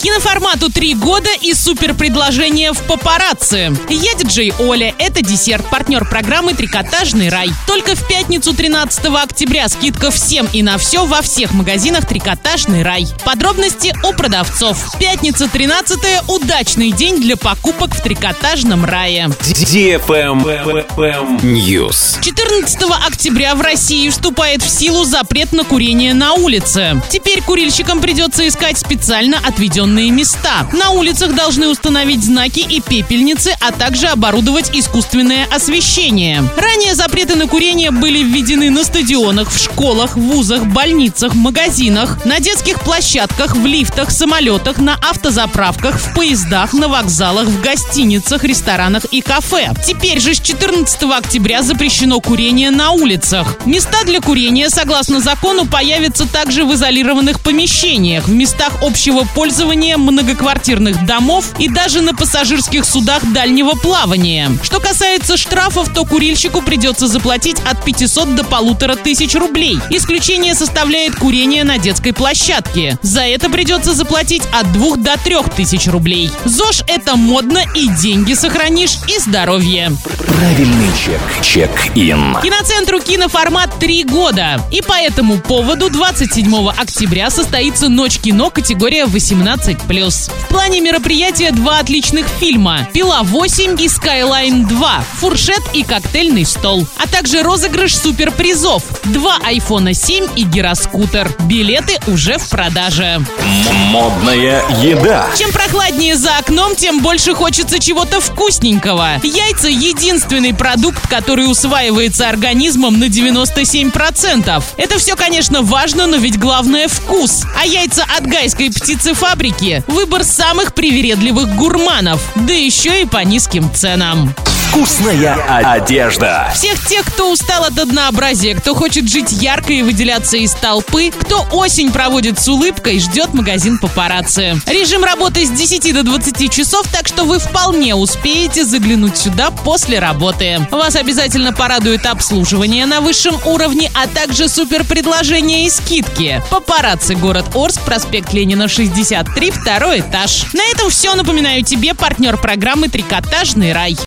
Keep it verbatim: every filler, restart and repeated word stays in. Киноформату три года и суперпредложение в «Папарацци». Я Диджей Оля, это десерт, партнер программы «Трикотажный рай». Только в пятницу тринадцатого октября скидка всем и на все во всех магазинах «Трикотажный рай». Подробности у продавцов. Пятница тринадцатое, удачный день для покупок в «Трикотажном рае». ди эф эм News. четырнадцатого октября в России вступает в силу запрет на курение на улице. Теперь курильщикам придется искать специально отведенные места. На улицах должны установить знаки и пепельницы, а также оборудовать искусственное освещение. Ранее запреты на курение были введены на стадионах, в школах, вузах, больницах, магазинах, на детских площадках, в лифтах, самолетах, на автозаправках, в поездах, на вокзалах, в гостиницах, ресторанах и кафе. Теперь же с четырнадцатого октября запрещено курение на улицах. Места для курения, согласно закону, появятся также в изолированных помещениях, в местах общего пользования, многоквартирных домов и даже на пассажирских судах дальнего плавания. Что касается штрафов, то курильщику придется заплатить от пятисот до полутора тысяч рублей. Исключение составляет курение на детской площадке. За это придется заплатить от двух до трех тысяч рублей. ЗОЖ – это модно, и деньги сохранишь, и здоровье. Правильный чек. Чек-ин. Киноцентру «Киноформат» три года. И по этому поводу двадцать седьмого октября состоится «Ночь кино» категория восемнадцать плюс. В плане мероприятия два отличных фильма: «Пила восемь» и «Skyline два», фуршет и коктейльный стол, а также розыгрыш суперпризов: два iPhone семь и гироскутер. Билеты уже в продаже. Модная еда. Чем прохладнее за окном, тем больше хочется чего-то вкусненького. Яйца — единственный продукт, который усваивается организмом на девяносто семь процентов. Это все, конечно, важно, но ведь главное — вкус. А яйца от гайской птицефабрики — выбор самых привередливых гурманов, да еще и по низким ценам. Вкусная одежда. Всех тех, кто устал от однообразия, кто хочет жить ярко и выделяться из толпы, кто осень проводит с улыбкой, ждет магазин «Папарацци». Режим работы с десяти до двадцати часов, так что вы вполне успеете заглянуть сюда после работы. Вас обязательно порадует обслуживание на высшем уровне, а также суперпредложения и скидки. «Папарацци», город Орск, проспект Ленина, шестьдесят три, второй этаж. На этом все. Напоминаю тебе, партнер программы «Трикотажный рай».